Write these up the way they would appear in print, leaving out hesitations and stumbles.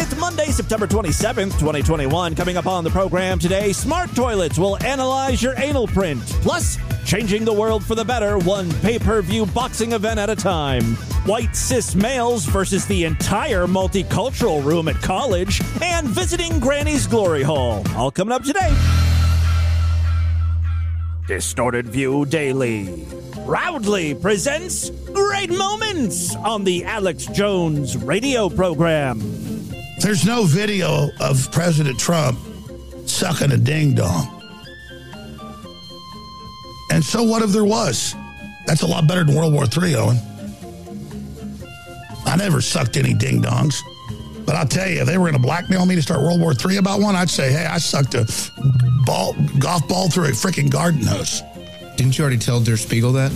It's Monday, September 27th, 2021. Coming up on the program today, smart toilets will analyze your anal print. Plus, changing the world for the better, one pay-per-view boxing event at a time. White cis males versus the entire multicultural room at college. And visiting Granny's glory hole. All coming up today. Distorted View Daily proudly presents Great Moments on the Alex Jones radio program. There's no video of President Trump sucking a ding-dong. And so what if there was? That's a lot better than World War III, Owen. I never sucked any ding-dongs. But I'll tell you, if they were going to blackmail me to start World War III about one, I'd say, hey, I sucked a golf ball through a freaking garden hose. Didn't you already tell Der Spiegel that?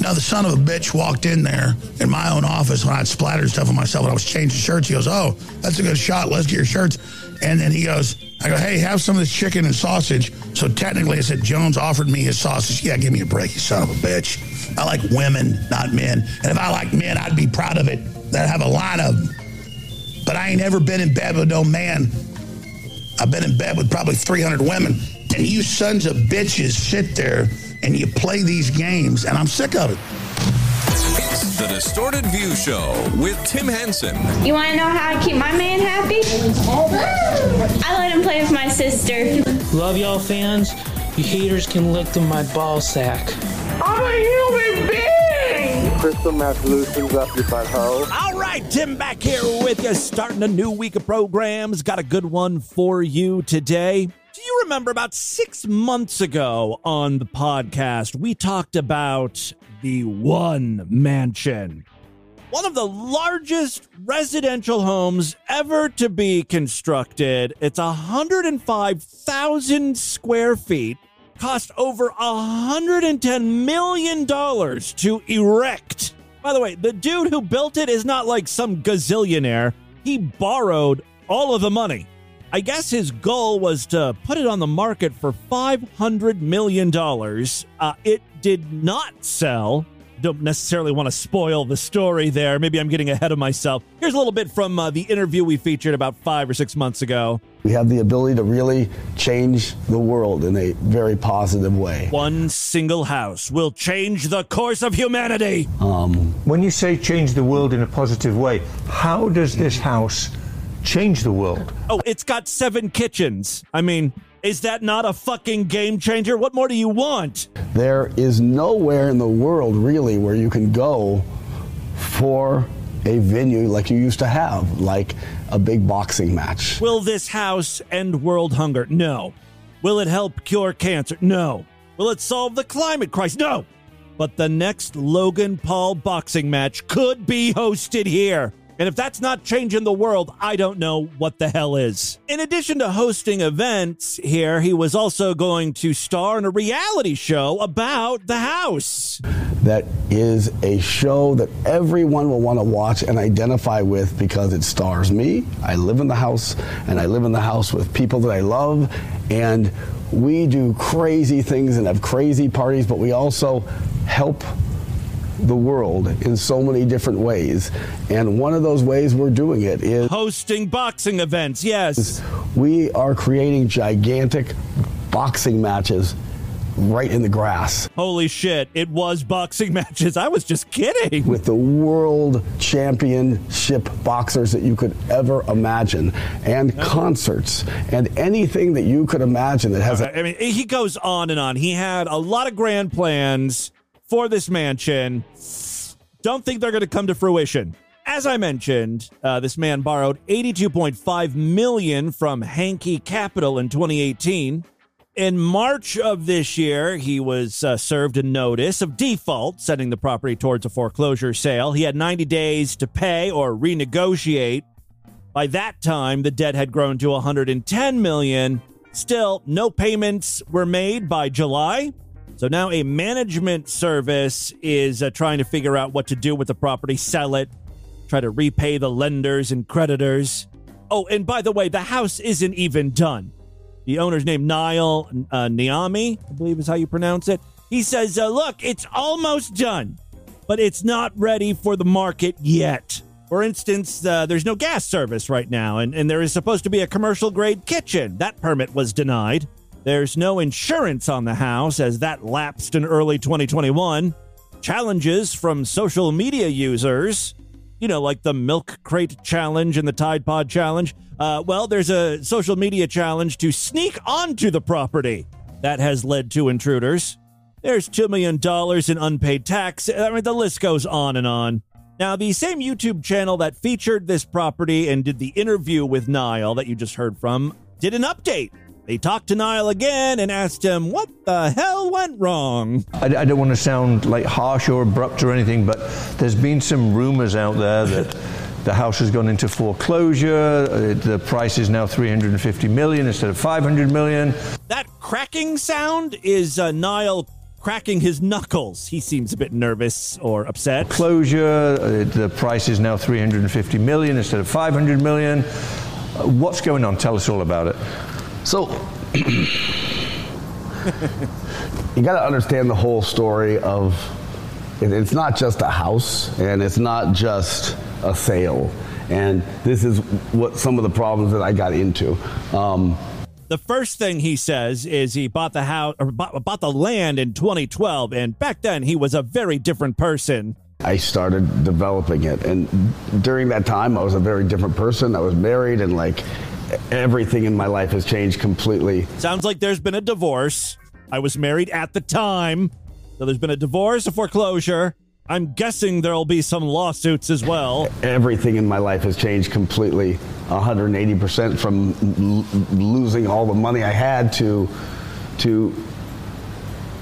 Now, the son of a bitch walked in there in my own office when I had splattered stuff on myself and I was changing shirts. He goes, oh, that's a good shot. Let's get your shirts. And then he goes, I go, hey, have some of this chicken and sausage. So technically, I said, Jones offered me his sausage. Yeah, give me a break, you son of a bitch. I like women, not men. And if I like men, I'd be proud of it. I'd have a lot of them. But I ain't ever been in bed with no man. I've been in bed with probably 300 women. And you sons of bitches sit there and you play these games, and I'm sick of it. It's the Distorted View Show with Tim Henson. You want to know how I keep my man happy? I let him play with my sister. Love y'all fans. You haters can lick in my ball sack. I'm a human being! Crystal meth loosens up your butthole. All right, Tim back here with you, starting a new week of programs. Got a good one for you today. Do you remember about 6 months ago on the podcast, we talked about the One Mansion, one of the largest residential homes ever to be constructed. It's 105,000 square feet, cost over $110 million to erect. By the way, the dude who built it is not like some gazillionaire. He borrowed all of the money. I guess his goal was to put it on the market for $500 million. It did not sell. Don't necessarily want to spoil the story there. Maybe I'm getting ahead of myself. Here's a little bit from the interview we featured about 5 or 6 months ago. We have the ability to really change the world in a very positive way. One single house will change the course of humanity. When you say change the world in a positive way, how does this house change the world? Oh, it's got 7 kitchens. I mean, is that not a fucking game changer? What more do you want? There is nowhere in the world, really, where you can go for a venue like you used to have, like a big boxing match. Will this house end world hunger? No. Will it help cure cancer? No. Will it solve the climate crisis? No. But the next Logan Paul boxing match could be hosted here. And if that's not changing the world, I don't know what the hell is. In addition to hosting events here, he was also going to star in a reality show about the house. That is a show that everyone will want to watch and identify with because it stars me. I live in the house, and I live in the house with people that I love. And we do crazy things and have crazy parties, but we also help the world in so many different ways. And one of those ways we're doing it is hosting boxing events. Yes, we are creating gigantic boxing matches right in the grass. Holy shit, it was boxing matches. I was just kidding. With the world championship boxers that you could ever imagine, and concerts, and anything that you could imagine that has I mean, he goes on and on. He had a lot of grand plans for this mansion. Don't think they're going to come to fruition. As I mentioned, this man borrowed $82.5 million from Hankey Capital in 2018. In March of this year, he was served a notice of default, sending the property towards a foreclosure sale. He had 90 days to pay or renegotiate. By that time, the debt had grown to $110 million. Still, no payments were made by July. So now a management service is trying to figure out what to do with the property, sell it, try to repay the lenders and creditors. Oh, and by the way, the house isn't even done. The owner's name, Nile Niami, I believe is how you pronounce it. He says, look, it's almost done, but it's not ready for the market yet. For instance, there's no gas service right now, and there is supposed to be a commercial-grade kitchen. That permit was denied. There's no insurance on the house, as that lapsed in early 2021. Challenges from social media users, you know, like the milk crate challenge and the Tide Pod challenge. Well, there's a social media challenge to sneak onto the property. That has led to intruders. There's $2 million in unpaid tax. I mean, the list goes on and on. Now, the same YouTube channel that featured this property and did the interview with Nile that you just heard from did an update. They talked to Nile again and asked him what the hell went wrong. I don't want to sound like harsh or abrupt or anything, but there's been some rumors out there that the house has gone into foreclosure. The price is now $350 million instead of $500 million. That cracking sound is Nile cracking his knuckles. He seems a bit nervous or upset. Foreclosure. The price is now $350 million instead of $500 million. What's going on? Tell us all about it. So, you got to understand the whole story of, it's not just a house, and it's not just a sale. And this is what some of the problems that I got into. The first thing he says is he bought the house, or bought the land in 2012, and back then he was a very different person. I started developing it, and during that time I was a very different person. I was married, and like, everything in my life has changed completely. Sounds like there's been a divorce. I was married at the time. So there's been a divorce, a foreclosure. I'm guessing there'll be some lawsuits as well. Everything in my life has changed completely, 180% from losing all the money I had to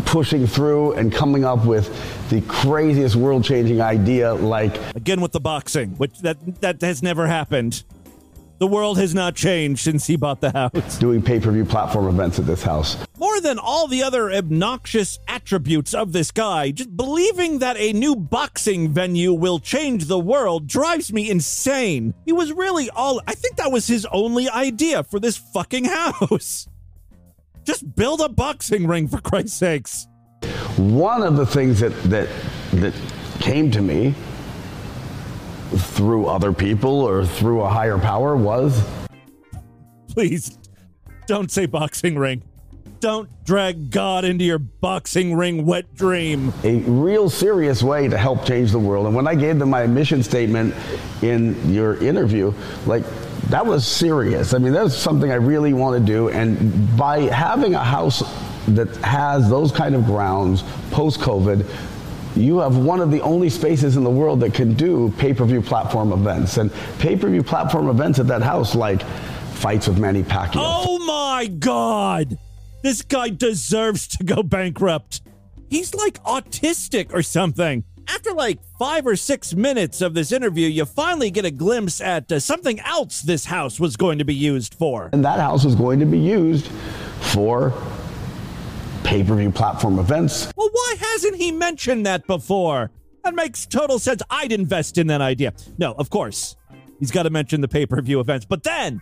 pushing through and coming up with the craziest world-changing idea, like... Again with the boxing, which that has never happened. The world has not changed since he bought the house. Doing pay-per-view platform events at this house. More than all the other obnoxious attributes of this guy, just believing that a new boxing venue will change the world drives me insane. He was really all... I think that was his only idea for this fucking house. Just build a boxing ring, for Christ's sakes. One of the things that came to me through other people or through a higher power was... Please, don't say boxing ring. Don't drag God into your boxing ring wet dream. A real serious way to help change the world. And when I gave them my mission statement in your interview, like, that was serious. I mean, that's something I really want to do. And by having a house that has those kind of grounds post-COVID, you have one of the only spaces in the world that can do pay-per-view platform events. And pay-per-view platform events at that house, like fights with Manny Pacquiao. Oh my God! This guy deserves to go bankrupt. He's like autistic or something. After like 5 or 6 minutes of this interview, you finally get a glimpse at something else this house was going to be used for. And that house was going to be used for pay-per-view platform events. Well, why hasn't he mentioned that before? That makes total sense. I'd invest in that idea. No, of course. He's got to mention the pay-per-view events. But then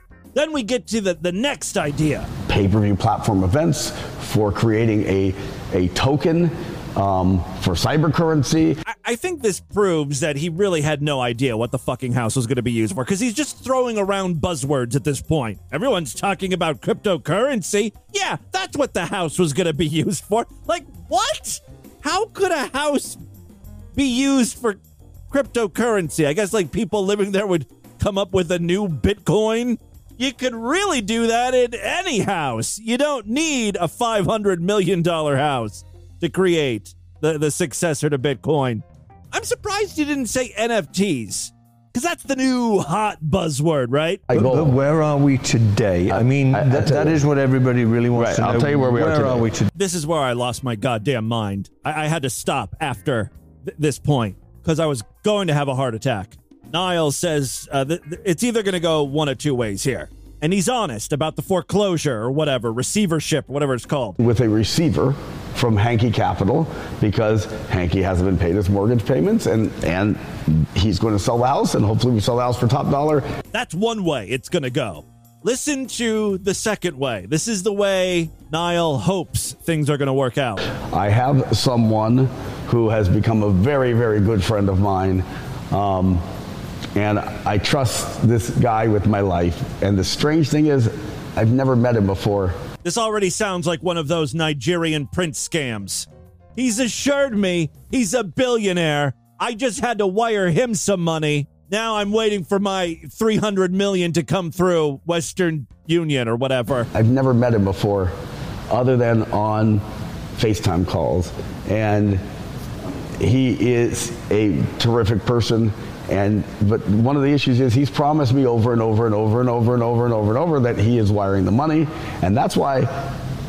we get to the next idea. Pay-per-view platform events for creating a token for cyber currency. I think this proves that he really had no idea what the fucking house was going to be used for, because he's just throwing around buzzwords at this point. Everyone's talking about cryptocurrency. Yeah, that's what the house was going to be used for. Like, what? How could a house be used for cryptocurrency? I guess, like, people living there would come up with a new Bitcoin. You could really do that in any house. You don't need a $500 million house to create the successor to Bitcoin. I'm surprised you didn't say NFTs, because that's the new hot buzzword, right? But where are we today? I mean, that is what everybody really wants to know. I'll tell you where we are today. This is where I lost my goddamn mind. I had to stop after this point, because I was going to have a heart attack. Nile says it's either going to go one of two ways here. And he's honest about the foreclosure or whatever, receivership, whatever it's called. With a receiver from Hankey Capital, because Hankey hasn't been paid his mortgage payments, and he's going to sell the house, and hopefully we sell the house for top dollar. That's one way it's going to go. Listen to the second way. This is the way Nile hopes things are going to work out. I have someone who has become a very, very good friend of mine, and I trust this guy with my life. And the strange thing is, I've never met him before. This already sounds like one of those Nigerian prince scams. He's assured me he's a billionaire. I just had to wire him some money. Now I'm waiting for my $300 million to come through Western Union or whatever. I've never met him before other than on FaceTime calls. And he is a terrific person. But one of the issues is he's promised me over and over that he is wiring the money. And that's why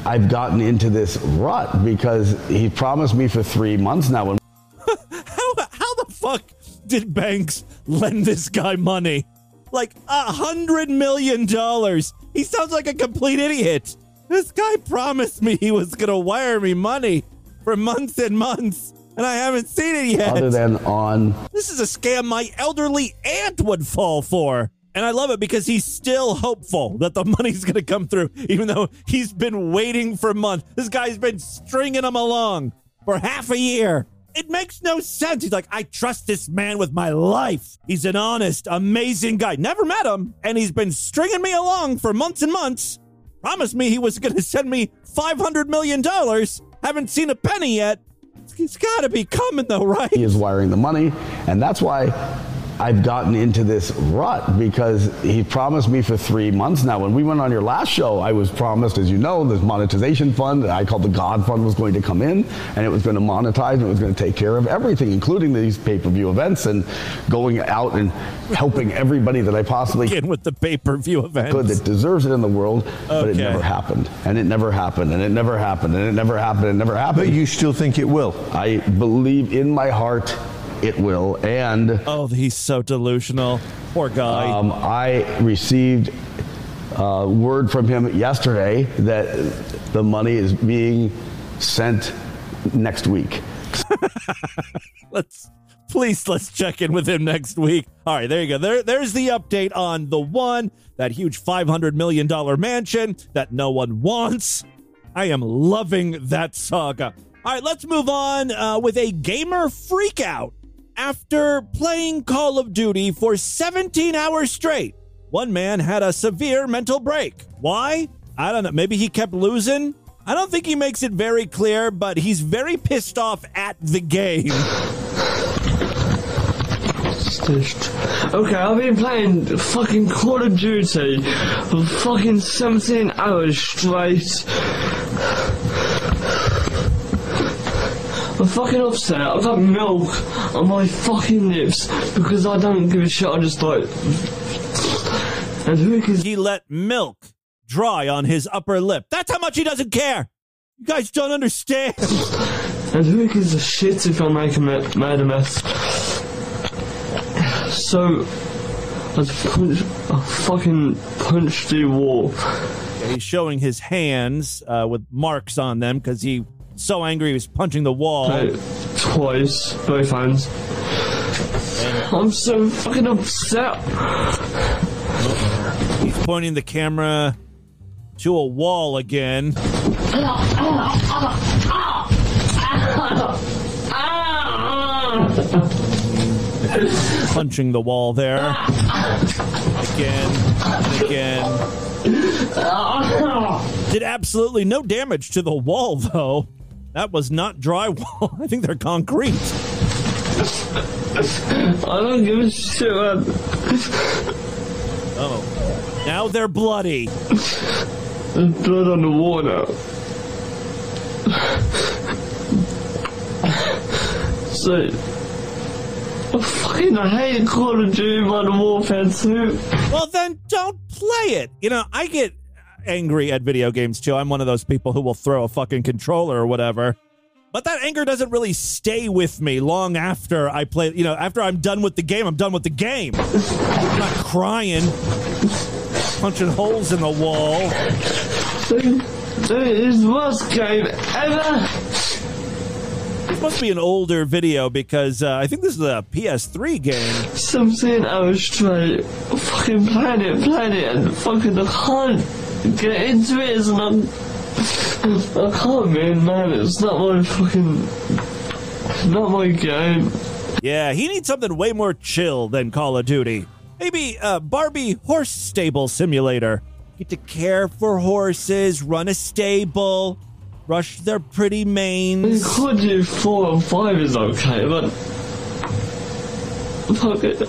I've gotten into this rut, because he promised me for 3 months now. How the fuck did banks lend this guy money? Like $100 million. He sounds like a complete idiot. This guy promised me he was going to wire me money for months and months, and I haven't seen it yet. Other than on... This is a scam my elderly aunt would fall for. And I love it because he's still hopeful that the money's going to come through, even though he's been waiting for months. This guy's been stringing him along for half a year. It makes no sense. He's like, I trust this man with my life. He's an honest, amazing guy. Never met him, and he's been stringing me along for months and months. Promised me he was going to send me $500 million. Haven't seen a penny yet. He's got to be coming, though, right? He is wiring the money, and that's why I've gotten into this rut, because he promised me for 3 months now. When we went on your last show, I was promised, as you know, this monetization fund that I called the God Fund was going to come in, and it was going to monetize, and it was going to take care of everything, including these pay-per-view events and going out and helping everybody that I possibly can with the pay-per-view events could that deserves it in the world. Okay. But it never happened, and it never happened, and it never happened, and it never happened, and it never happened. But you still think it will? I believe in my heart it will. And oh, he's so delusional, poor guy. I received word from him yesterday that the money is being sent next week. Let's check in with him next week. All right, there you go. There's the update on the one, that huge $500 million mansion that no one wants. I am loving that saga. All right, let's move on with a gamer freakout. After playing Call of Duty for 17 hours straight, one man had a severe mental break. Why? I don't know. Maybe he kept losing? I don't think he makes it very clear, but he's very pissed off at the game. Okay, I've been playing fucking Call of Duty for fucking 17 hours straight. I'm fucking upset. I've got milk on my fucking lips because I don't give a shit. I just like... And who can... He let milk dry on his upper lip. That's how much he doesn't care. You guys don't understand. And who gives a shit if I make a mess? So, I fucking punched the wall. He's showing his hands with marks on them because he... so angry he was punching the wall. Twice, both hands. I'm so fucking upset. He's pointing the camera to a wall again. Punching the wall there. Again and again. Did absolutely no damage to the wall, though. That was not drywall. I think they're concrete. I don't give a shit. Oh. Now they're bloody. There's blood on the wall now. So, I fucking hate Call of Duty Modern Warfare 2. Well, then don't play it. You know, I get angry at video games too. I'm one of those people who will throw a fucking controller or whatever, but that anger doesn't really stay with me long after I play. You know, after I'm done with the game, I'm done with the game. I'm not crying, punching holes in the wall. It is the worst game ever. This must be an older video because I think this is a PS3 game. Something I was trying, fucking playing it, and fucking the hunt. Get into it, isn't it? I can't, man. It's not my fucking... not my game. Yeah, he needs something way more chill than Call of Duty. Maybe a Barbie horse stable simulator. Get to care for horses, run a stable, brush their pretty manes. Call of Duty 4 and 5 is okay, but... fuck it.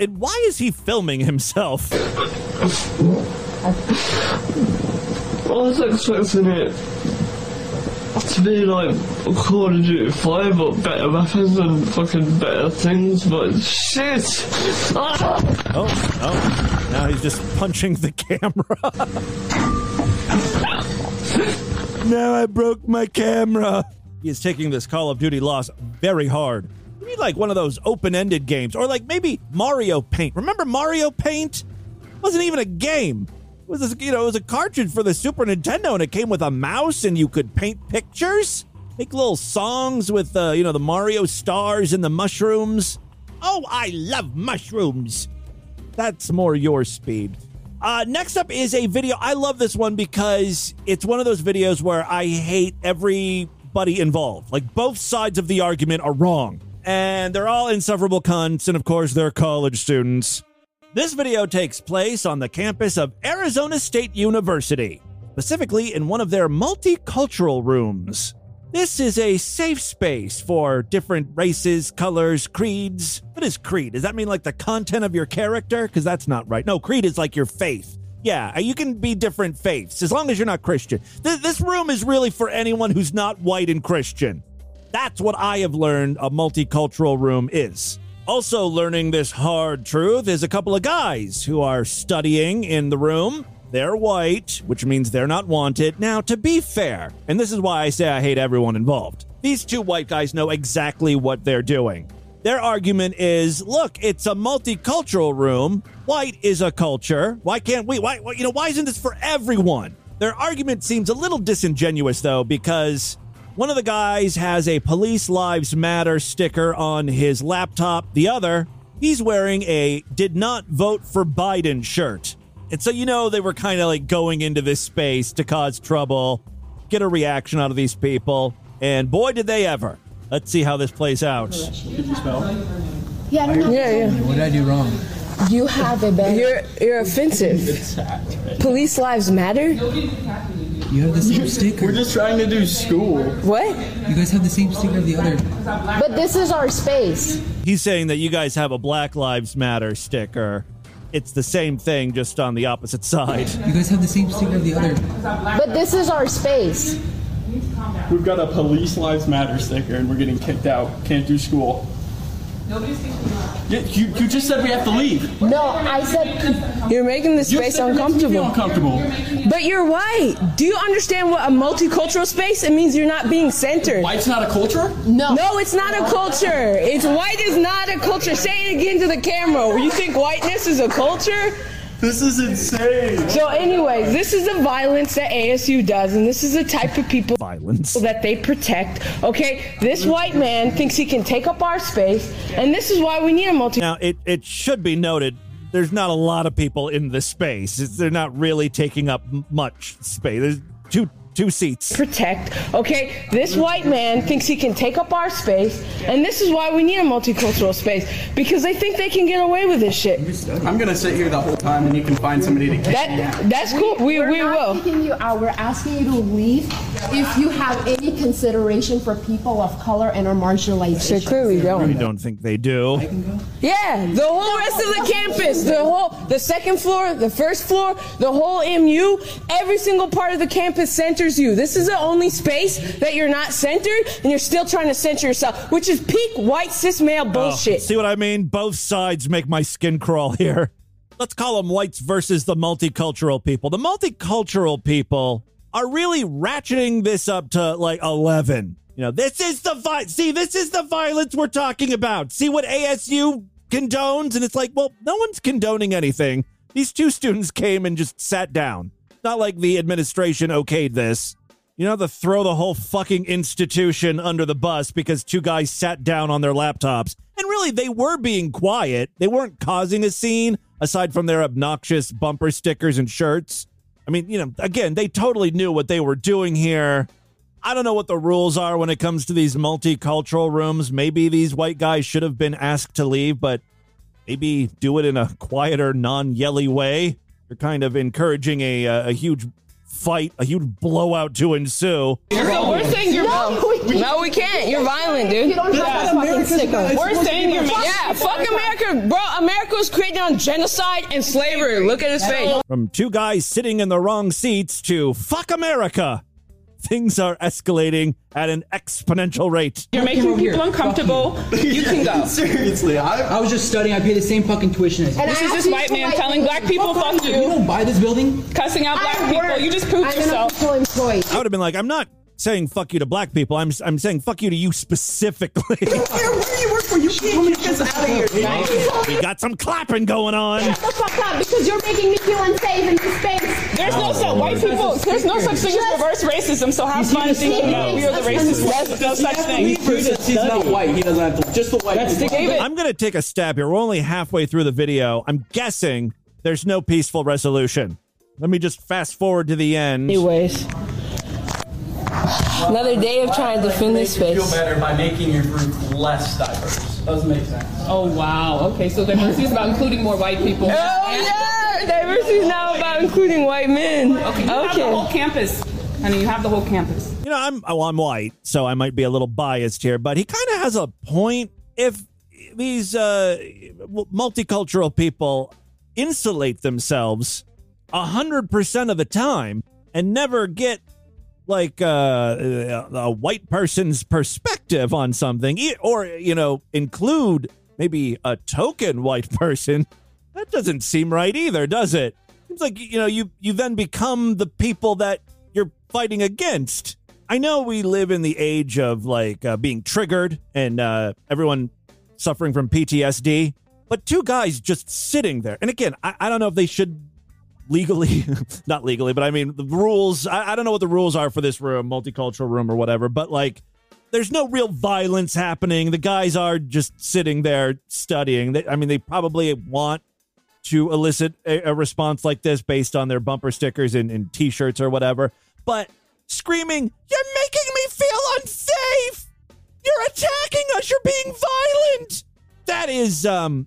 And why is he filming himself? I was expecting it to be like Call of Duty 5 or better weapons and fucking better things, but shit! Oh, now he's just punching the camera. Now I broke my camera. He is taking this Call of Duty loss very hard. We need like one of those open-ended games, or like maybe Mario Paint. Remember Mario Paint? It wasn't even a game. It was, it was a cartridge for the Super Nintendo, and it came with a mouse, and you could paint pictures, make little songs with the Mario stars and the mushrooms. Oh, I love mushrooms. That's more your speed. Next up is a video. I love this one because it's one of those videos where I hate everybody involved. Like both sides of the argument are wrong. And they're all insufferable cunts, and of course, they're college students. This video takes place on the campus of Arizona State University, specifically in one of their multicultural rooms. This is a safe space for different races, colors, creeds. What is creed? Does that mean like the content of your character? Because that's not right. No, creed is like your faith. Yeah, you can be different faiths, as long as you're not Christian. This room is really for anyone who's not white and Christian. That's what I have learned a multicultural room is. Also learning this hard truth is a couple of guys who are studying in the room. They're white, which means they're not wanted. Now, to be fair, and this is why I say I hate everyone involved, these two white guys know exactly what they're doing. Their argument is, look, it's a multicultural room. White is a culture. Why can't we? Why isn't this for everyone? Their argument seems a little disingenuous, though, because... one of the guys has a Police Lives Matter sticker on his laptop. The other, he's wearing a did not vote for Biden shirt. And so, they were kind of like going into this space to cause trouble, get a reaction out of these people. And boy, did they ever. Let's see how this plays out. Did you spell? Yeah, I don't know. Yeah. What did I do wrong? You have a bad... You're offensive. Police Lives Matter? You have the same sticker. We're just trying to do school. What? You guys have the same sticker of the other. But this is our space. He's saying that you guys have a Black Lives Matter sticker. It's the same thing, just on the opposite side. You guys have the same sticker of the other. But this is our space. We've got a Police Lives Matter sticker, and we're getting kicked out. Can't do school. Nobody's thinking about it. You just said we have to leave. No, I said you're making the space uncomfortable. But you're white. Do you understand what a multicultural space? It means you're not being centered. White's not a culture? No, it's not a culture. It's white is not a culture. Say it again to the camera. You think whiteness is a culture? This is insane. So anyways, this is the violence that ASU does, and this is the type of people that they protect, okay? This white man thinks he can take up our space, and this is why we need a multi... Now, it should be noted, there's not a lot of people in this space. They're not really taking up much space. There's two seats. Protect, okay? This white man thinks he can take up our space, and this is why we need a multicultural space, because they think they can get away with this shit. I'm gonna sit here the whole time, and you can find somebody to kick you. That's cool. We're not kicking you out. We're asking you to leave if you have any consideration for people of color and are marginalized. Sure, clearly don't. I really don't think they do. Yeah, the whole rest of the campus, the second floor, the first floor, the whole MU, every single part of the campus center. You. This is the only space that you're not centered, and you're still trying to center yourself, which is peak white cis male bullshit. See what I mean? Both sides make my skin crawl here. Let's call them whites versus the multicultural people. The multicultural people are really ratcheting this up to like 11. This is the violence. See, this is the violence we're talking about. See what ASU condones, and it's like, well, no one's condoning anything. These two students came and just sat down. Not like the administration okayed this. You don't have to throw the whole fucking institution under the bus because two guys sat down on their laptops. And really, they were being quiet. They weren't causing a scene, aside from their obnoxious bumper stickers and shirts. I mean, again, they totally knew what they were doing here. I don't know what the rules are when it comes to these multicultural rooms. Maybe these white guys should have been asked to leave, but maybe do it in a quieter, non-yelly way. You're kind of encouraging a huge fight, a huge blowout to ensue. No, we're saying you're violent. No, we can't. You're violent, dude. You don't we're saying you're violent. Yeah, fuck America, bro. America was created on genocide and slavery. Look at his face. From two guys sitting in the wrong seats to fuck America. Things are escalating at an exponential rate. You're making people uncomfortable. You can go. Seriously, I was just studying. I pay the same fucking tuition as you. This is this white man telling black people, fuck you. You don't buy this building? Cussing out black people. You just proved yourself. I would have been like, I'm not saying fuck you to black people. I'm saying fuck you to you specifically. I don't care where you work for. You can't get this out of here. Right? We got some clapping going on. Shut the fuck up, because you're making me feel unsafe in this space. There's no such white people. There's no such thing as reverse racism. So have fun thinking about we are the racists. No such thing. He's not white. He doesn't have to. Just the white. I'm gonna take a stab here. We're only halfway through the video. I'm guessing there's no peaceful resolution. Let me just fast forward to the end. Anyways. Another day of trying to defend this space. Feel better by making your group less diverse. Doesn't make sense. Oh wow. Okay, so diversity is about including more white people. Oh yeah, diversity is now about including white men. Okay, you have the whole campus. I mean, you have the whole campus. You know, I'm white, so I might be a little biased here, but he kind of has a point. If these multicultural people insulate themselves 100% of the time and never get like a white person's perspective on something, or, you know, include maybe a token white person, that doesn't seem right either, does it? It's like, you know, you then become the people that you're fighting against. I know we live in the age of, like, being triggered and everyone suffering from PTSD, but two guys just sitting there. And again, I don't know if they should legally, not legally, but I mean, the rules, I don't know what the rules are for this room, multicultural room or whatever, but like, there's no real violence happening. The guys are just sitting there studying. I mean, they probably want to elicit a response like this based on their bumper stickers and t-shirts or whatever, but screaming, "You're making me feel unsafe! You're attacking us! You're being violent!" That is a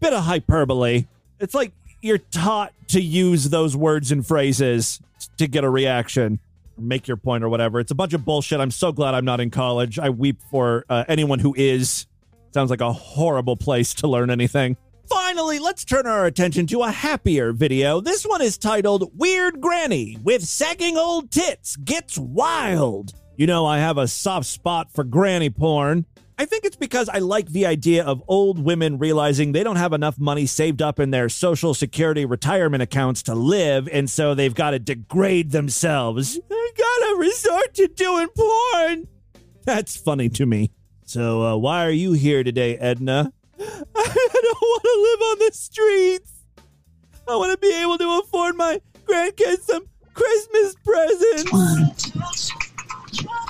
bit of hyperbole. It's like, you're taught to use those words and phrases to get a reaction or make your point or whatever. It's a bunch of bullshit. I'm so glad I'm not in college. I weep for anyone who is. Sounds like a horrible place to learn anything. Finally, let's turn our attention to a happier video. This one is titled "Weird Granny with Sagging Old Tits Gets Wild." You know, I have a soft spot for granny porn. I think it's because I like the idea of old women realizing they don't have enough money saved up in their Social Security retirement accounts to live, and so they've got to degrade themselves. I gotta resort to doing porn. That's funny to me. So why are you here today, Edna? I don't want to live on the streets. I want to be able to afford my grandkids some Christmas presents.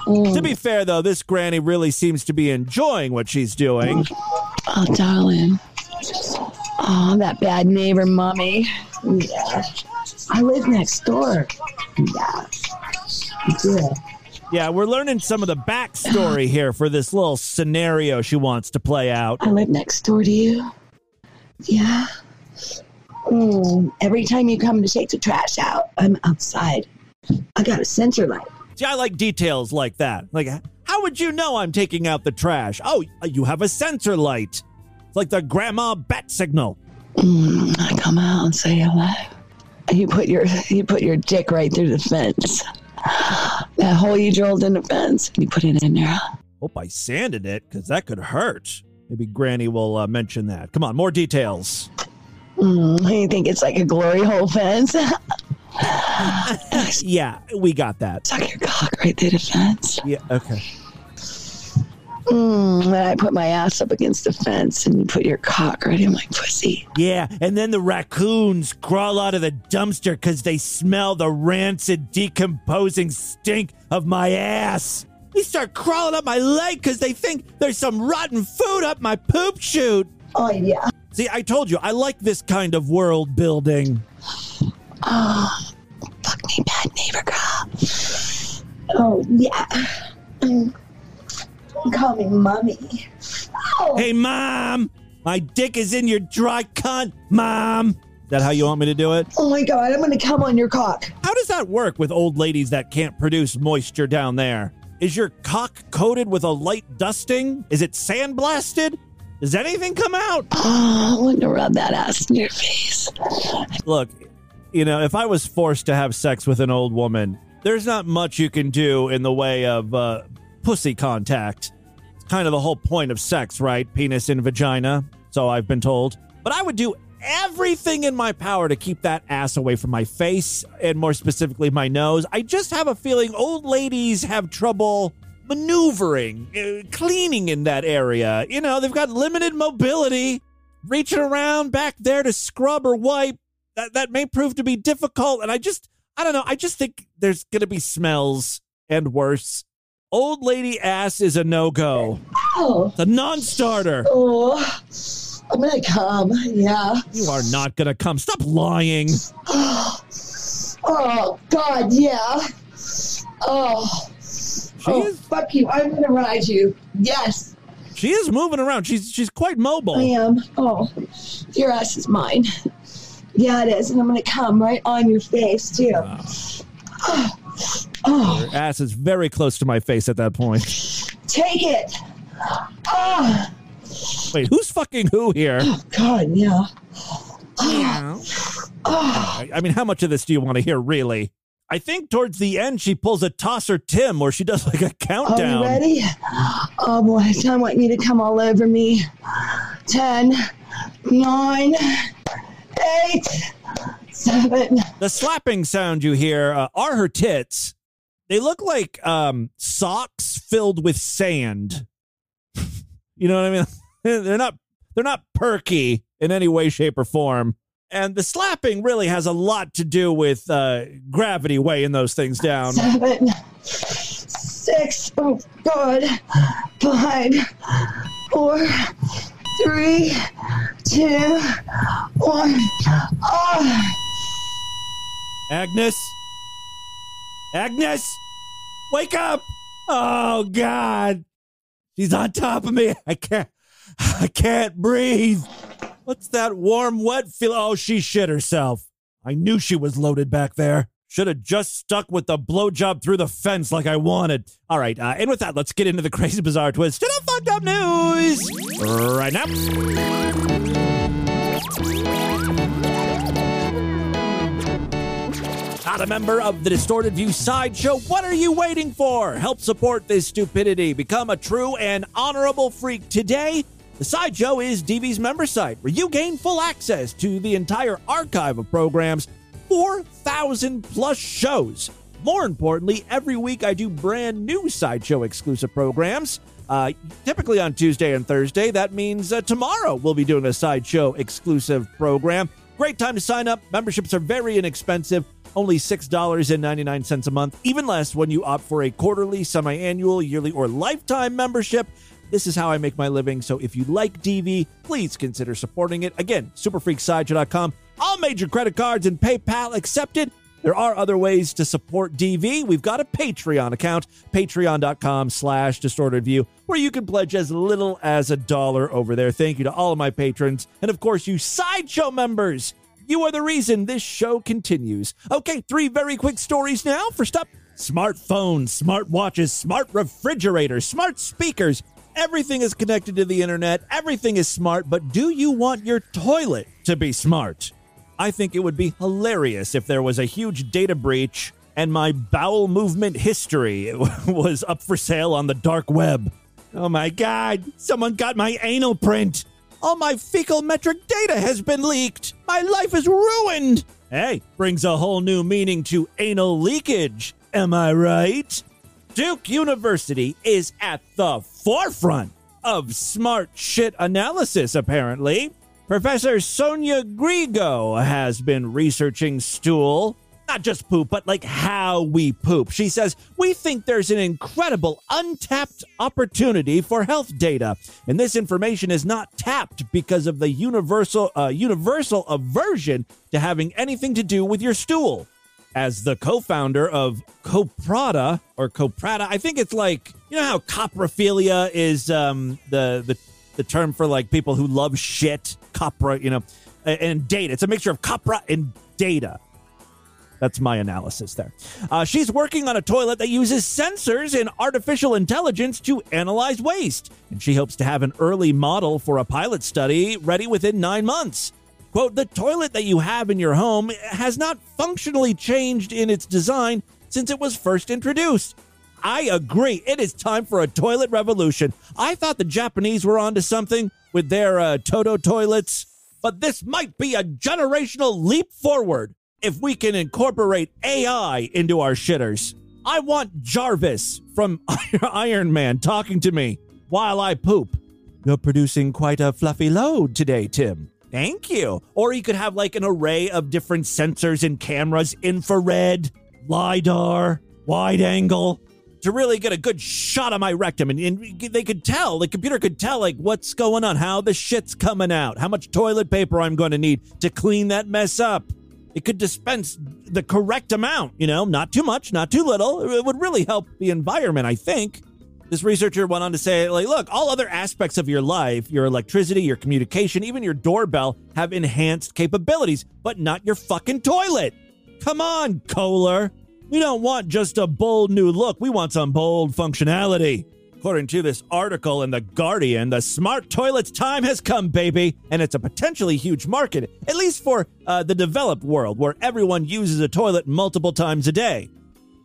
Mm. To be fair, though, this granny really seems to be enjoying what she's doing. Oh, darling. Oh, that bad neighbor, Mommy. Yeah. I live next door. Yeah. Yeah. Yeah, we're learning some of the backstory here for this little scenario she wants to play out. I live next door to you. Yeah. Every time you come to take the trash out, I'm outside. I got a sensor light. See, I like details like that. Like, how would you know I'm taking out the trash? Oh, you have a sensor light. It's like the grandma bat signal. I come out and say hello. You put your dick right through the fence. That hole you drilled in the fence, you put it in there. Hope I sanded it, because that could hurt. Maybe Granny will mention that. Come on, more details. You think it's like a glory hole fence? Yeah, we got that. Suck your cock right through the fence. Yeah, okay. And I put my ass up against the fence, and you put your cock right in my pussy. Yeah, and then the raccoons crawl out of the dumpster because they smell the rancid, decomposing stink of my ass. They start crawling up my leg because they think there's some rotten food up my poop chute. Oh, yeah. See, I told you, I like this kind of world building. Oh, fuck me, bad neighbor girl. Oh, yeah. Call me Mommy. Oh. Hey, Mom! My dick is in your dry cunt, Mom! Is that how you want me to do it? Oh, my God. I'm going to come on your cock. How does that work with old ladies that can't produce moisture down there? Is your cock coated with a light dusting? Is it sandblasted? Does anything come out? Oh, I want to rub that ass in your face. Look, you know, if I was forced to have sex with an old woman, there's not much you can do in the way of pussy contact. It's kind of the whole point of sex, right? Penis in vagina, so I've been told. But I would do everything in my power to keep that ass away from my face, and more specifically my nose. I just have a feeling old ladies have trouble maneuvering, cleaning in that area. You know, they've got limited mobility. Reaching around back there to scrub or wipe, that may prove to be difficult. And I don't know. I just think there's going to be smells and worse. Old lady ass is a no-go. Oh. It's a non-starter. Oh, I'm going to come. Yeah. You are not going to come. Stop lying. Oh, God, yeah. Oh. She is, fuck you. I'm going to ride you. Yes. She is moving around. She's quite mobile. I am. Oh, your ass is mine. Yeah, it is. And I'm going to come right on your face, too. Wow. Oh. Oh. Your ass is very close to my face at that point. Take it. Oh. Wait, who's fucking who here? Oh, God, yeah. Oh. Oh. I mean, how much of this do you want to hear, really? I think towards the end, she pulls a Tosser Tim where she does like a countdown. Are you ready? Oh, boy. I want you to come all over me. 10, 9, 8, 7. The slapping sound you hear are her tits. They look like socks filled with sand. You know what I mean? They're not perky in any way, shape, or form. And the slapping really has a lot to do with gravity weighing those things down. 7, 6, oh, God, 5, 4, 3, 2, 1. Oh. Agnes? Agnes? Wake up! Oh, God. She's on top of me. I can't breathe. What's that warm, wet feel? Oh, she shit herself. I knew she was loaded back there. Should have just stuck with the blowjob through the fence like I wanted. All right, and with that, let's get into the crazy, bizarre twist to the fucked up news right now. Not a member of the Distorted View Sideshow? What are you waiting for? Help support this stupidity. Become a true and honorable freak today. The Sideshow is DV's member site, where you gain full access to the entire archive of programs, 4,000-plus shows. More importantly, every week I do brand new Sideshow-exclusive programs, typically on Tuesday and Thursday. That means tomorrow we'll be doing a Sideshow-exclusive program. Great time to sign up. Memberships are very inexpensive, only $6.99 a month, even less when you opt for a quarterly, semi-annual, yearly, or lifetime membership. This is how I make my living, so if you like DV, please consider supporting it. Again, superfreaksideshow.com. All major credit cards and PayPal accepted. There are other ways to support DV. We've got a Patreon account, patreon.com/distortedview, where you can pledge as little as $1 over there. Thank you to all of my patrons. And, of course, you Sideshow members. You are the reason this show continues. Okay, 3 very quick stories now. First up, smartphones, smartwatches, smart refrigerators, smart speakers. Everything is connected to the internet. Everything is smart. But do you want your toilet to be smart? I think it would be hilarious if there was a huge data breach and my bowel movement history was up for sale on the dark web. Oh, my God. Someone got my anal print. All my fecal metric data has been leaked. My life is ruined. Hey, brings a whole new meaning to anal leakage. Am I right? Duke University is at the forefront of smart shit analysis, apparently. Professor Sonia Grigo has been researching stool. Not just poop, but like how we poop. She says, we think there's an incredible untapped opportunity for health data. And this information is not tapped because of the universal aversion to having anything to do with your stool. as the co-founder of Coprata or Coprata. I think it's like, you know how coprophilia is the term for like people who love shit, copra, you know, and data. It's a mixture of copra and data. That's my analysis there. She's working on a toilet that uses sensors and artificial intelligence to analyze waste. And she hopes to have an early model for a pilot study ready within 9 months. Quote, the toilet that you have in your home has not functionally changed in its design since it was first introduced. I agree. It is time for a toilet revolution. I thought the Japanese were onto something with their Toto toilets, but this might be a generational leap forward. If we can incorporate AI into our shitters. I want Jarvis from Iron Man talking to me while I poop. You're producing quite a fluffy load today, Tim. Thank you. Or you could have like an array of different sensors and cameras, infrared, LiDAR, wide angle, to really get a good shot of my rectum. And they could tell, the computer could tell like what's going on, how the shit's coming out, how much toilet paper I'm going to need to clean that mess up. It could dispense the correct amount, you know, not too much, not too little. It would really help the environment, I think. This researcher went on to say, like, look, all other aspects of your life, your electricity, your communication, even your doorbell have enhanced capabilities, but not your fucking toilet. Come on, Kohler. We don't want just a bold new look. We want some bold functionality. According to this article in The Guardian, the smart toilet's time has come, baby, and it's a potentially huge market, at least for the developed world, where everyone uses a toilet multiple times a day.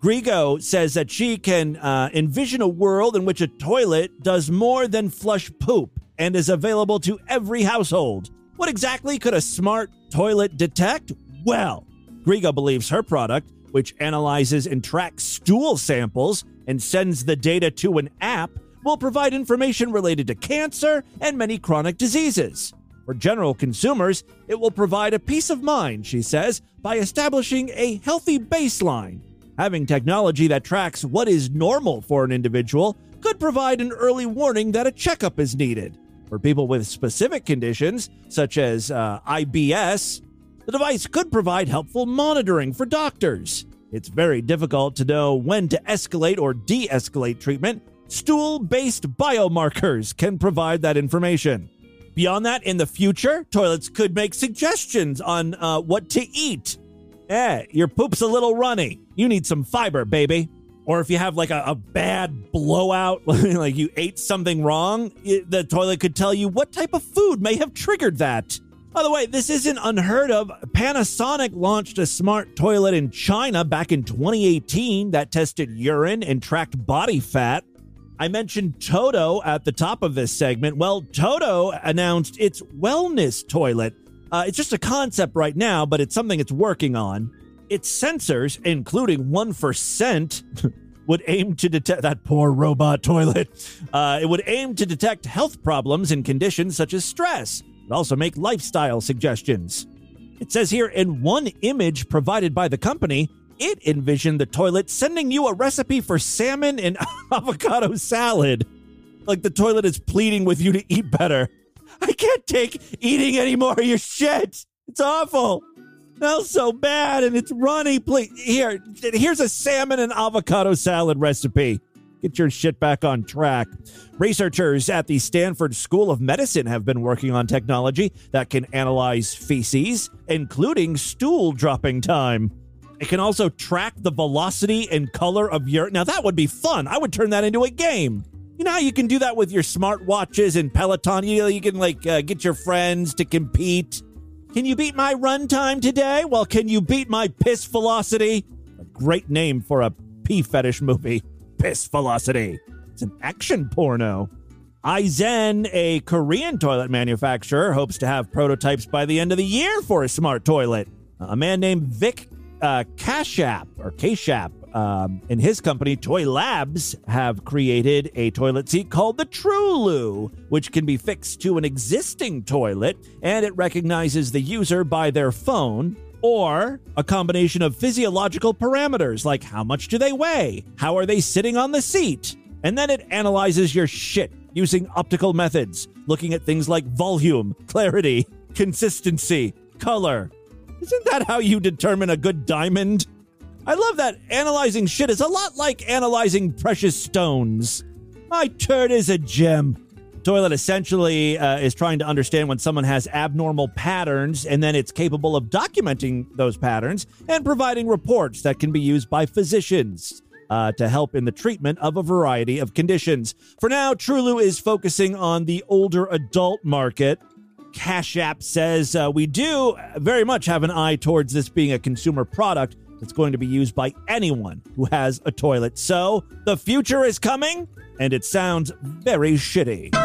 Grigo says that she can envision a world in which a toilet does more than flush poop and is available to every household. What exactly could a smart toilet detect? Well, Grigo believes her product, which analyzes and tracks stool samples and sends the data to an app, will provide information related to cancer and many chronic diseases. For general consumers, it will provide a peace of mind, she says, by establishing a healthy baseline. Having technology that tracks what is normal for an individual could provide an early warning that a checkup is needed. For people with specific conditions, such as IBS, the device could provide helpful monitoring for doctors. It's very difficult to know when to escalate or de-escalate treatment. Stool-based biomarkers can provide that information. Beyond that, in the future, toilets could make suggestions on what to eat. Eh, your poop's a little runny. You need some fiber, baby. Or if you have like a bad blowout, like you ate something wrong, the toilet could tell you what type of food may have triggered that. By the way, this isn't unheard of. Panasonic launched a smart toilet in China back in 2018 that tested urine and tracked body fat. I mentioned Toto at the top of this segment. Well, Toto announced its wellness toilet. It's just a concept right now, but it's something it's working on. Its sensors, including 1%, would aim to detect that poor robot toilet. It would aim to detect health problems and conditions such as stress. Also make lifestyle suggestions. It says here, in one image provided by the company, it envisioned the toilet sending you a recipe for salmon and avocado salad. Like the toilet is pleading with you to eat better. I can't take eating any more of your shit. It's awful. It smells so bad and it's runny. Please. Here's a salmon and avocado salad recipe. Get your shit back on track. Researchers at the Stanford School of Medicine have been working on technology that can analyze feces, including stool dropping time. It can also track the velocity and color of urine. Now, that would be fun. I would turn that into a game. You know how you can do that with your smart watches and Peloton? You know, you can, like, get your friends to compete. Can you beat my run time today? Well, can you beat my piss velocity? A great name for a pee fetish movie. Piss velocity. It's an action porno. iZen, a Korean toilet manufacturer, hopes to have prototypes by the end of the year for a smart toilet. A man named Vik Kashyap, or Kashyap, and his company Toy Labs have created a toilet seat called the Trulu, which can be fixed to an existing toilet, and it recognizes the user by their phone, or a combination of physiological parameters, like how much do they weigh? How are they sitting on the seat? And then it analyzes your shit using optical methods, looking at things like volume, clarity, consistency, color. Isn't that how you determine a good diamond? I love that analyzing shit is a lot like analyzing precious stones. My turd is a gem. Toilet essentially is trying to understand when someone has abnormal patterns, and then it's capable of documenting those patterns and providing reports that can be used by physicians to help in the treatment of a variety of conditions. For now, Trulu is focusing on the older adult market. Kashyap says, we do very much have an eye towards this being a consumer product that's going to be used by anyone who has a toilet. So the future is coming, and it sounds very shitty.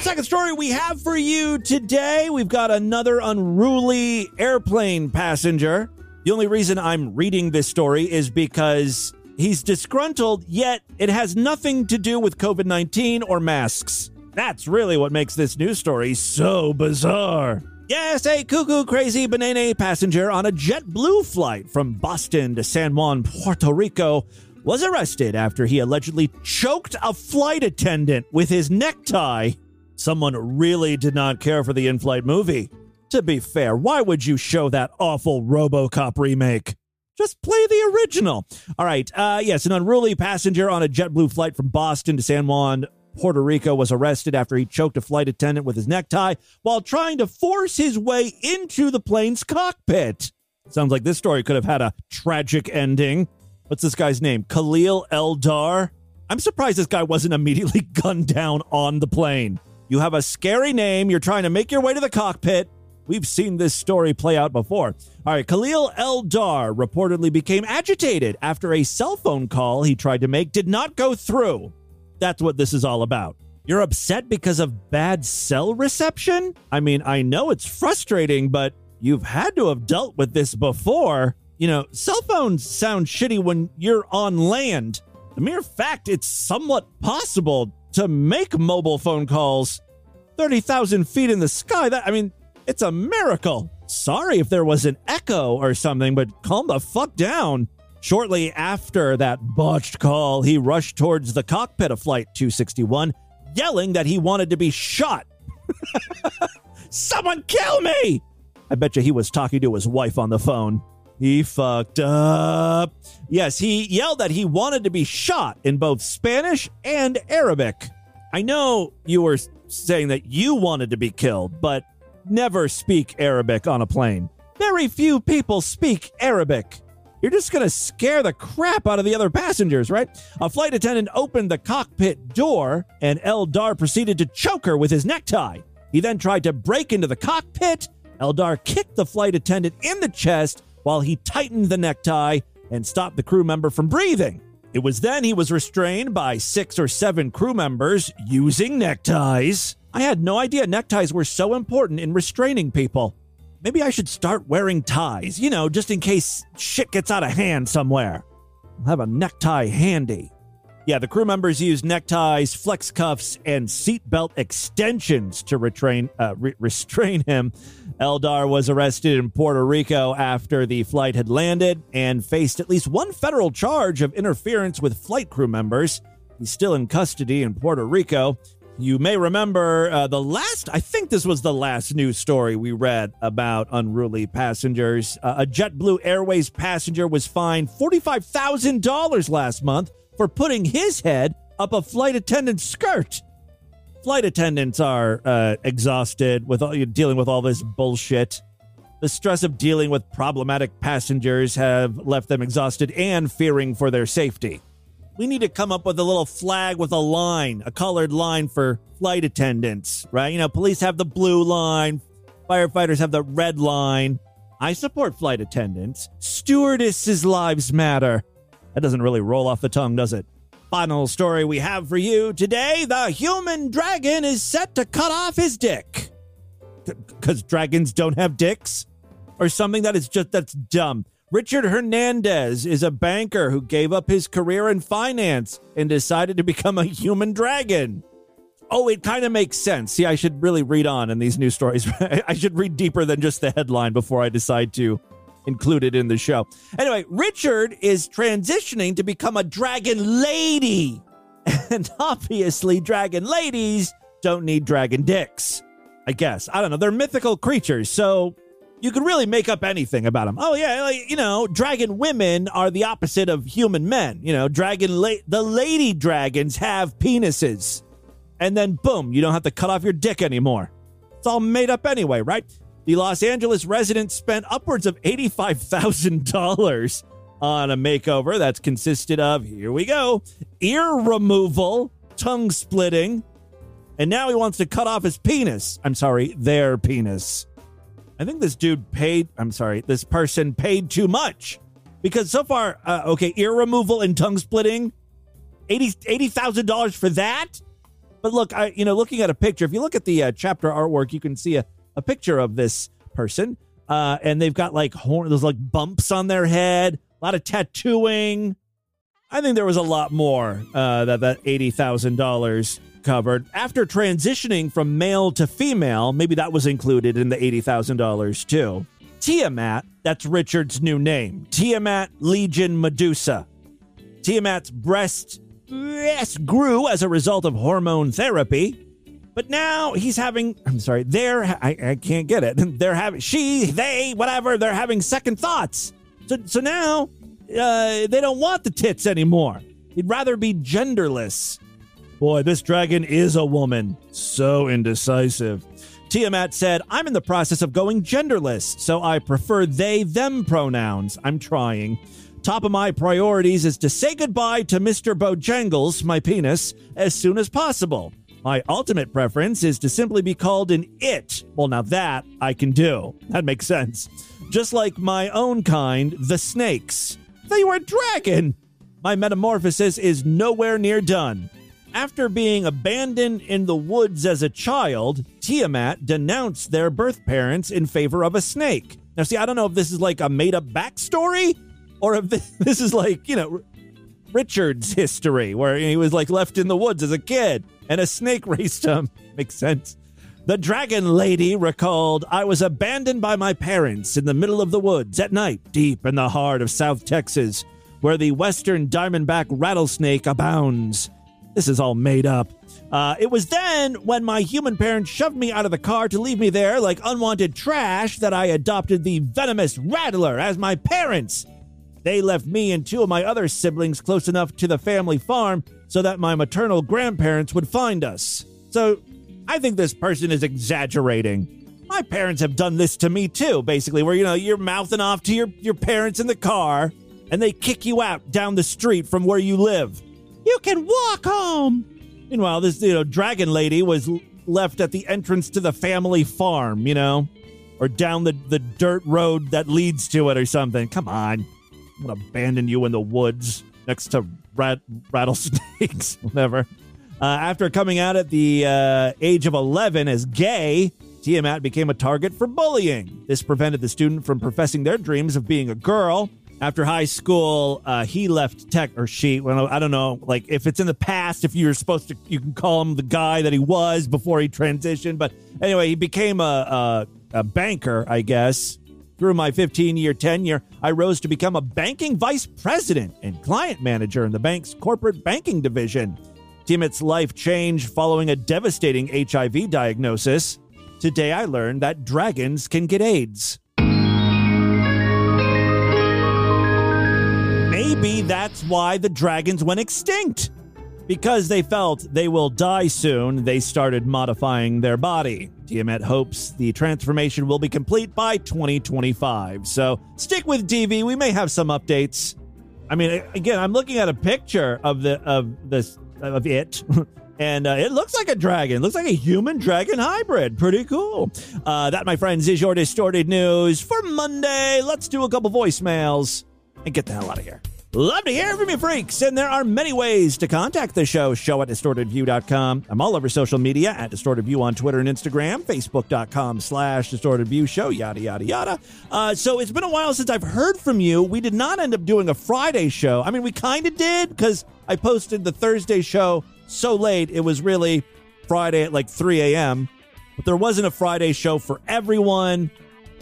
Second story we have for you today, we've got another unruly airplane passenger. The only reason I'm reading this story is because he's disgruntled, yet it has nothing to do with COVID-19 or masks. That's really what makes this news story so bizarre. Yes, a cuckoo crazy banana passenger on a JetBlue flight from Boston to San Juan, Puerto Rico, was arrested after he allegedly choked a flight attendant with his necktie. Someone really did not care for the in-flight movie. To be fair, why would you show that awful RoboCop remake? Just play the original. All right, yes, an unruly passenger on a JetBlue flight from Boston to San Juan, Puerto Rico was arrested after he choked a flight attendant with his necktie while trying to force his way into the plane's cockpit. Sounds like this story could have had a tragic ending. What's this guy's name? Khalil Eldar? I'm surprised this guy wasn't immediately gunned down on the plane. You have a scary name. You're trying to make your way to the cockpit. We've seen this story play out before. All right, Khalil Eldar reportedly became agitated after a cell phone call he tried to make did not go through. That's what this is all about. You're upset because of bad cell reception? I mean, I know it's frustrating, but you've had to have dealt with this before. You know, cell phones sound shitty when you're on land. The mere fact it's somewhat possible to make mobile phone calls 30,000 feet in the sky, it's a miracle. Sorry if there was an echo or something, but calm the fuck down. Shortly after that botched call, he rushed towards the cockpit of Flight 261, yelling that he wanted to be shot. Someone kill me! I bet you he was talking to his wife on the phone. He fucked up. Yes, he yelled that he wanted to be shot in both Spanish and Arabic. I know you were saying that you wanted to be killed, but never speak Arabic on a plane. Very few people speak Arabic. You're just going to scare the crap out of the other passengers, right? A flight attendant opened the cockpit door, and Eldar proceeded to choke her with his necktie. He then tried to break into the cockpit. Eldar kicked the flight attendant in the chest while he tightened the necktie and stopped the crew member from breathing. It was then he was restrained by 6 or 7 crew members using neckties. I had no idea neckties were so important in restraining people. Maybe I should start wearing ties, just in case shit gets out of hand somewhere. I'll have a necktie handy. Yeah, the crew members used neckties, flex cuffs, and seatbelt extensions to restrain him. Eldar was arrested in Puerto Rico after the flight had landed and faced at least one federal charge of interference with flight crew members. He's still in custody in Puerto Rico. You may remember I think this was the last news story we read about unruly passengers. A JetBlue Airways passenger was fined $45,000 last month for putting his head up a flight attendant's skirt. Flight attendants are exhausted with dealing with all this bullshit. The stress of dealing with problematic passengers have left them exhausted and fearing for their safety. We need to come up with a little flag with a line, a colored line for flight attendants, right? Police have the blue line. Firefighters have the red line. I support flight attendants. Stewardesses' lives matter. That doesn't really roll off the tongue, does it? Final story we have for you today. The human dragon is set to cut off his dick. Because dragons don't have dicks? Or something that's dumb. Richard Hernandez is a banker who gave up his career in finance and decided to become a human dragon. Oh, it kind of makes sense. See, I should really read on in these news stories. I should read deeper than just the headline before I decide to include it in the show. Anyway, Richard is transitioning to become a dragon lady. And obviously, dragon ladies don't need dragon dicks, I guess. I don't know. They're mythical creatures, so you could really make up anything about them. Oh, yeah, like, you know, dragon women are the opposite of human men. You know, the lady dragons have penises. And then, boom, you don't have to cut off your dick anymore. It's all made up anyway, right? The Los Angeles resident spent upwards of $85,000 on a makeover that's consisted of, here we go, ear removal, tongue splitting, and now he wants to cut off his penis. I'm sorry, their penis. I think this person paid too much. Because so far, ear removal and tongue splitting, $80,000 for that? But look, looking at a picture, if you look at the chapter artwork, you can see a picture of this person. And they've got like those like bumps on their head, a lot of tattooing. I think there was a lot more that $80,000 covered. After transitioning from male to female, maybe that was included in the $80,000 too. Tiamat, that's Richard's new name. Tiamat Legion Medusa. Tiamat's breasts grew as a result of hormone therapy, but now they're having second thoughts. So now they don't want the tits anymore. He'd rather be genderless. Boy, this dragon is a woman. So indecisive. Tiamat said, I'm in the process of going genderless, so I prefer they, them pronouns. I'm trying. Top of my priorities is to say goodbye to Mr. Bojangles, my penis, as soon as possible. My ultimate preference is to simply be called an it. Well, now that I can do. That makes sense. Just like my own kind, the snakes. They were a dragon. My metamorphosis is nowhere near done. After being abandoned in the woods as a child, Tiamat denounced their birth parents in favor of a snake. Now, see, I don't know if this is like a made-up backstory, or if this is like, you know, Richard's history, where he was like left in the woods as a kid and a snake raced him. Makes sense. The dragon lady recalled, I was abandoned by my parents in the middle of the woods at night, deep in the heart of South Texas, where the western diamondback rattlesnake abounds. This is all made up. It was then when my human parents shoved me out of the car to leave me there like unwanted trash that I adopted the venomous rattler as my parents. They left me and two of my other siblings close enough to the family farm so that my maternal grandparents would find us. So I think this person is exaggerating. My parents have done this to me too, basically, where, you know, you're mouthing off to your parents in the car and they kick you out down the street from where you live. You can walk home. Meanwhile, this, you know, dragon lady was left at the entrance to the family farm, you know, or down the dirt road that leads to it or something. Come on. I'm going to abandon you in the woods next to rattlesnakes, whatever. After coming out at the age of 11 as gay, Tiamat became a target for bullying. This prevented the student from professing their dreams of being a girl. After high school, he left tech, or she, well, I don't know, like if it's in the past, if you're supposed to, you can call him the guy that he was before he transitioned. But anyway, he became a banker, I guess. Through my 15-year tenure, I rose to become a banking vice president and client manager in the bank's corporate banking division. Tiamat's life changed following a devastating HIV diagnosis. Today, I learned that dragons can get AIDS. Maybe that's why the dragons went extinct. Because they felt they will die soon, they started modifying their body. Tiamat hopes the transformation will be complete by 2025. So stick with DV. We may have some updates. I mean, again, I'm looking at a picture of it, and it looks like a dragon. It looks like a human-dragon hybrid. Pretty cool. That, my friends, is your Distorted News for Monday. Let's do a couple voicemails and get the hell out of here. Love to hear from you, freaks. And there are many ways to contact the show. Show at DistortedView.com. I'm all over social media at DistortedView on Twitter and Instagram. Facebook.com/DistortedView show. Yada, yada, yada. So it's been a while since I've heard from you. We did not end up doing a Friday show. I mean, we kind of did because I posted the Thursday show so late. It was really Friday at like 3 a.m. But there wasn't a Friday show for everyone.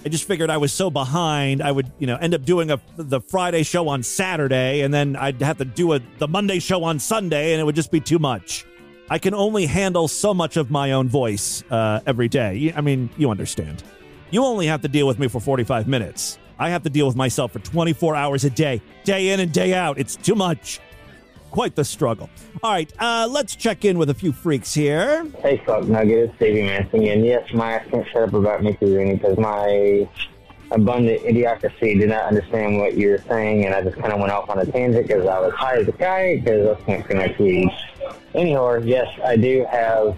I just figured I was so behind, I would, you know, end up doing the Friday show on Saturday, and then I'd have to do the Monday show on Sunday, and it would just be too much. I can only handle so much of my own voice every day. I mean, you understand. You only have to deal with me for 45 minutes. I have to deal with myself for 24 hours a day, day in and day out. It's too much. Quite the struggle. All right, let's check in with a few freaks here. Hey, fuck nugget, it's Davey Manson again. Yes, my ass can't shut up about Mickey Rooney because my abundant idiocracy did not understand what you were saying, and I just kind of went off on a tangent because I was high as a kite because I can't connect weeds. Anyhow, yes, I do have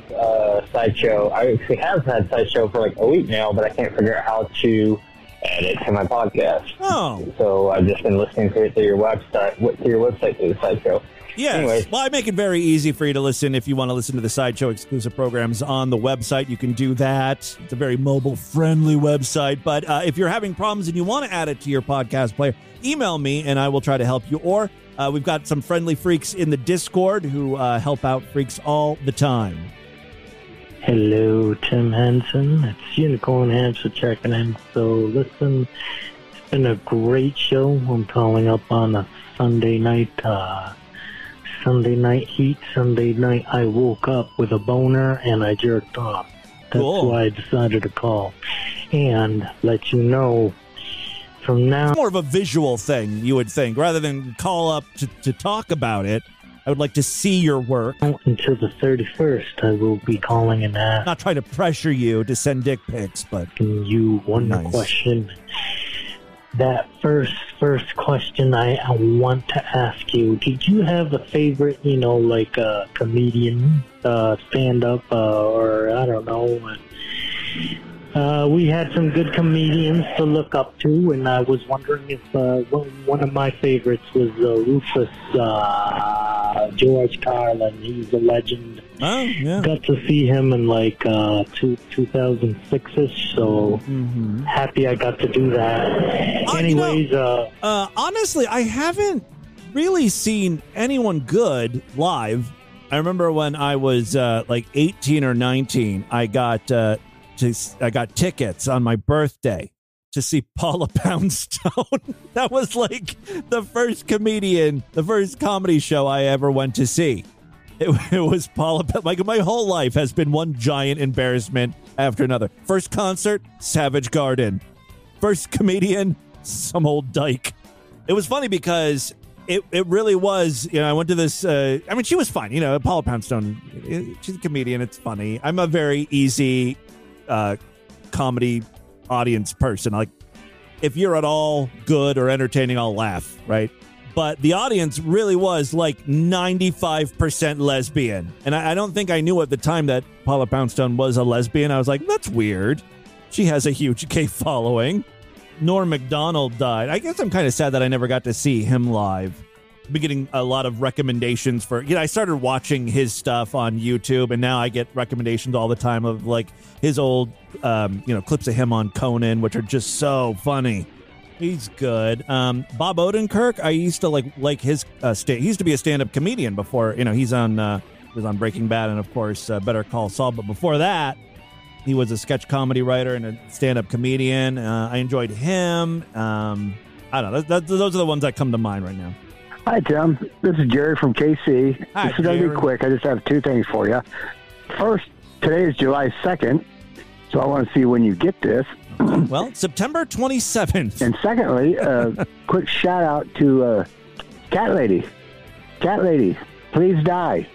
Sideshow. I actually have had Sideshow for like a week now, but I can't figure out how to add it to my podcast. Oh. So I've just been listening to it through your website, through the Sideshow. Yes. Anyways. Well, I make it very easy for you to listen. If you want to listen to the Sideshow exclusive programs on the website, you can do that. It's a very mobile-friendly website. But if you're having problems and you want to add it to your podcast player, email me and I will try to help you. Or we've got some friendly freaks in the Discord who help out freaks all the time. Hello, Tim Henson. It's Unicorn Hamster checking in. So, listen, it's been a great show. I'm calling up on a Sunday night heat. Sunday night, I woke up with a boner and I jerked off. That's cool. Why I decided to call and let you know from now. It's more of a visual thing, you would think, rather than call up to talk about it. I would like to see your work. Until the 31st, I will be calling and asking. Not trying to pressure you to send dick pics, but you one nice. Question. That first question I want to ask you, did you have a favorite, you know, like a comedian, stand-up, or I don't know. We had some good comedians to look up to, and I was wondering if one of my favorites was Rufus George Carlin. He's a legend. Oh, yeah. Got to see him in like 2006-ish, so happy I got to do that. Anyways, honestly, I haven't really seen anyone good live. I remember when I was like 18 or 19, I got tickets on my birthday to see Paula Poundstone. That was like the first comedy show I ever went to see. It was Paula. Like my whole life has been one giant embarrassment after another. First concert, Savage Garden. First comedian, some old dyke. It was funny because it really was, you know, I went to this, I mean, she was fine. You know, Paula Poundstone, she's a comedian. It's funny. I'm a very easy comedy audience person. Like, if you're at all good or entertaining, I'll laugh, right? But the audience really was like 95% lesbian. And I don't think I knew at the time that Paula Poundstone was a lesbian. I was like, that's weird. She has a huge gay following. Norm MacDonald died. I guess I'm kind of sad that I never got to see him live. I've been getting a lot of recommendations for, you know, I started watching his stuff on YouTube, and now I get recommendations all the time of like his old, you know, clips of him on Conan, which are just so funny. He's good. Bob Odenkirk, I used to like his, he used to be a stand-up comedian before, you know, he was on Breaking Bad and of course, Better Call Saul. But before that, he was a sketch comedy writer and a stand-up comedian. I enjoyed him. I don't know. Those are the ones that come to mind right now. Hi, Tim. This is Jerry from KC. Hi, this is going to be quick. I just have two things for you. First, today is July 2nd, so I want to see when you get this. Well, September 27th. And secondly, a quick shout-out to Cat Lady. Cat Lady, please die.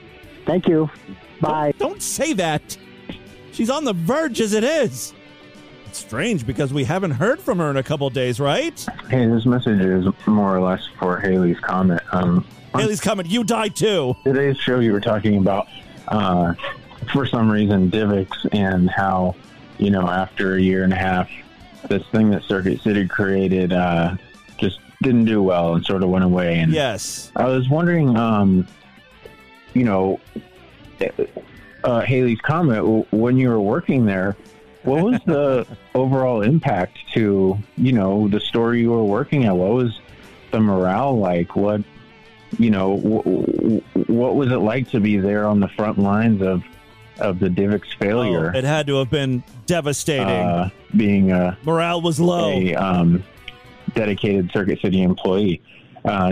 Thank you. Bye. Don't say that. She's on the verge as it is. Strange, because we haven't heard from her in a couple days, right? Hey, this message is more or less for Haley's comment. Haley's comment, you die too! Today's show you were talking about, for some reason, DivX and how, you know, after a year and a half, this thing that Circuit City created just didn't do well and sort of went away. And yes. I was wondering, you know, Haley's comment, when you were working there, what was the overall impact to, you know, the store you were working at? What was the morale like? What, you know, what was it like to be there on the front lines of the DivX failure? Oh, it had to have been devastating. Being a... Morale was low. A dedicated Circuit City employee.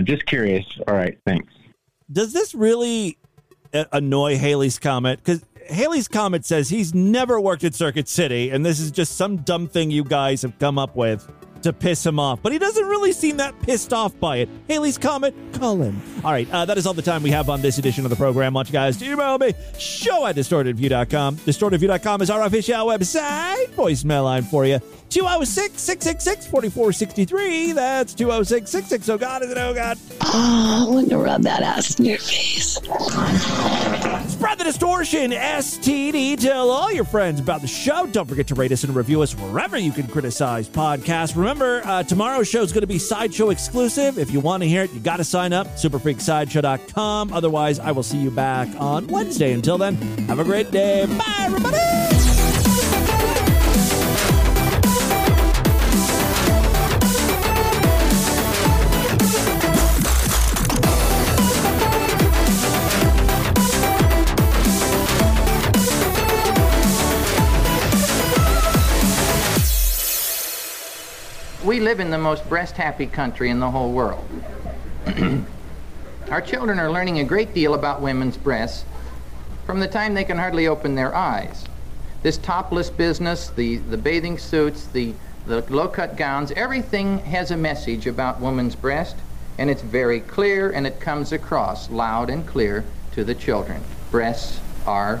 Just curious. All right, thanks. Does this really annoy Haley's comment? Because Haley's comment says he's never worked at Circuit City, and this is just some dumb thing you guys have come up with to piss him off. But he doesn't really seem that pissed off by it. Haley's comment, Colin. All right, that is all the time we have on this edition of the program. Watch, guys, email me, show@distortedview.com. Distortedview.com is our official website. Voicemail line for you, 206-666-4463. That's 206-666. Oh, God, is it? Oh, God. Oh, I want to rub that ass in your face. Spread the distortion, STD. Tell all your friends about the show. Don't forget to rate us and review us wherever you can criticize podcasts. Remember, tomorrow's show is going to be Sideshow exclusive. If you want to hear it, you got to sign up, superfreaksideshow.com. Otherwise, I will see you back on Wednesday. Until then, have a great day. Bye, everybody. We live in the most breast-happy country in the whole world. Our children are learning a great deal about women's breasts from the time they can hardly open their eyes. This topless business, the bathing suits, the low-cut gowns, everything has a message about woman's breast, and it's very clear, and it comes across loud and clear to the children. Breasts are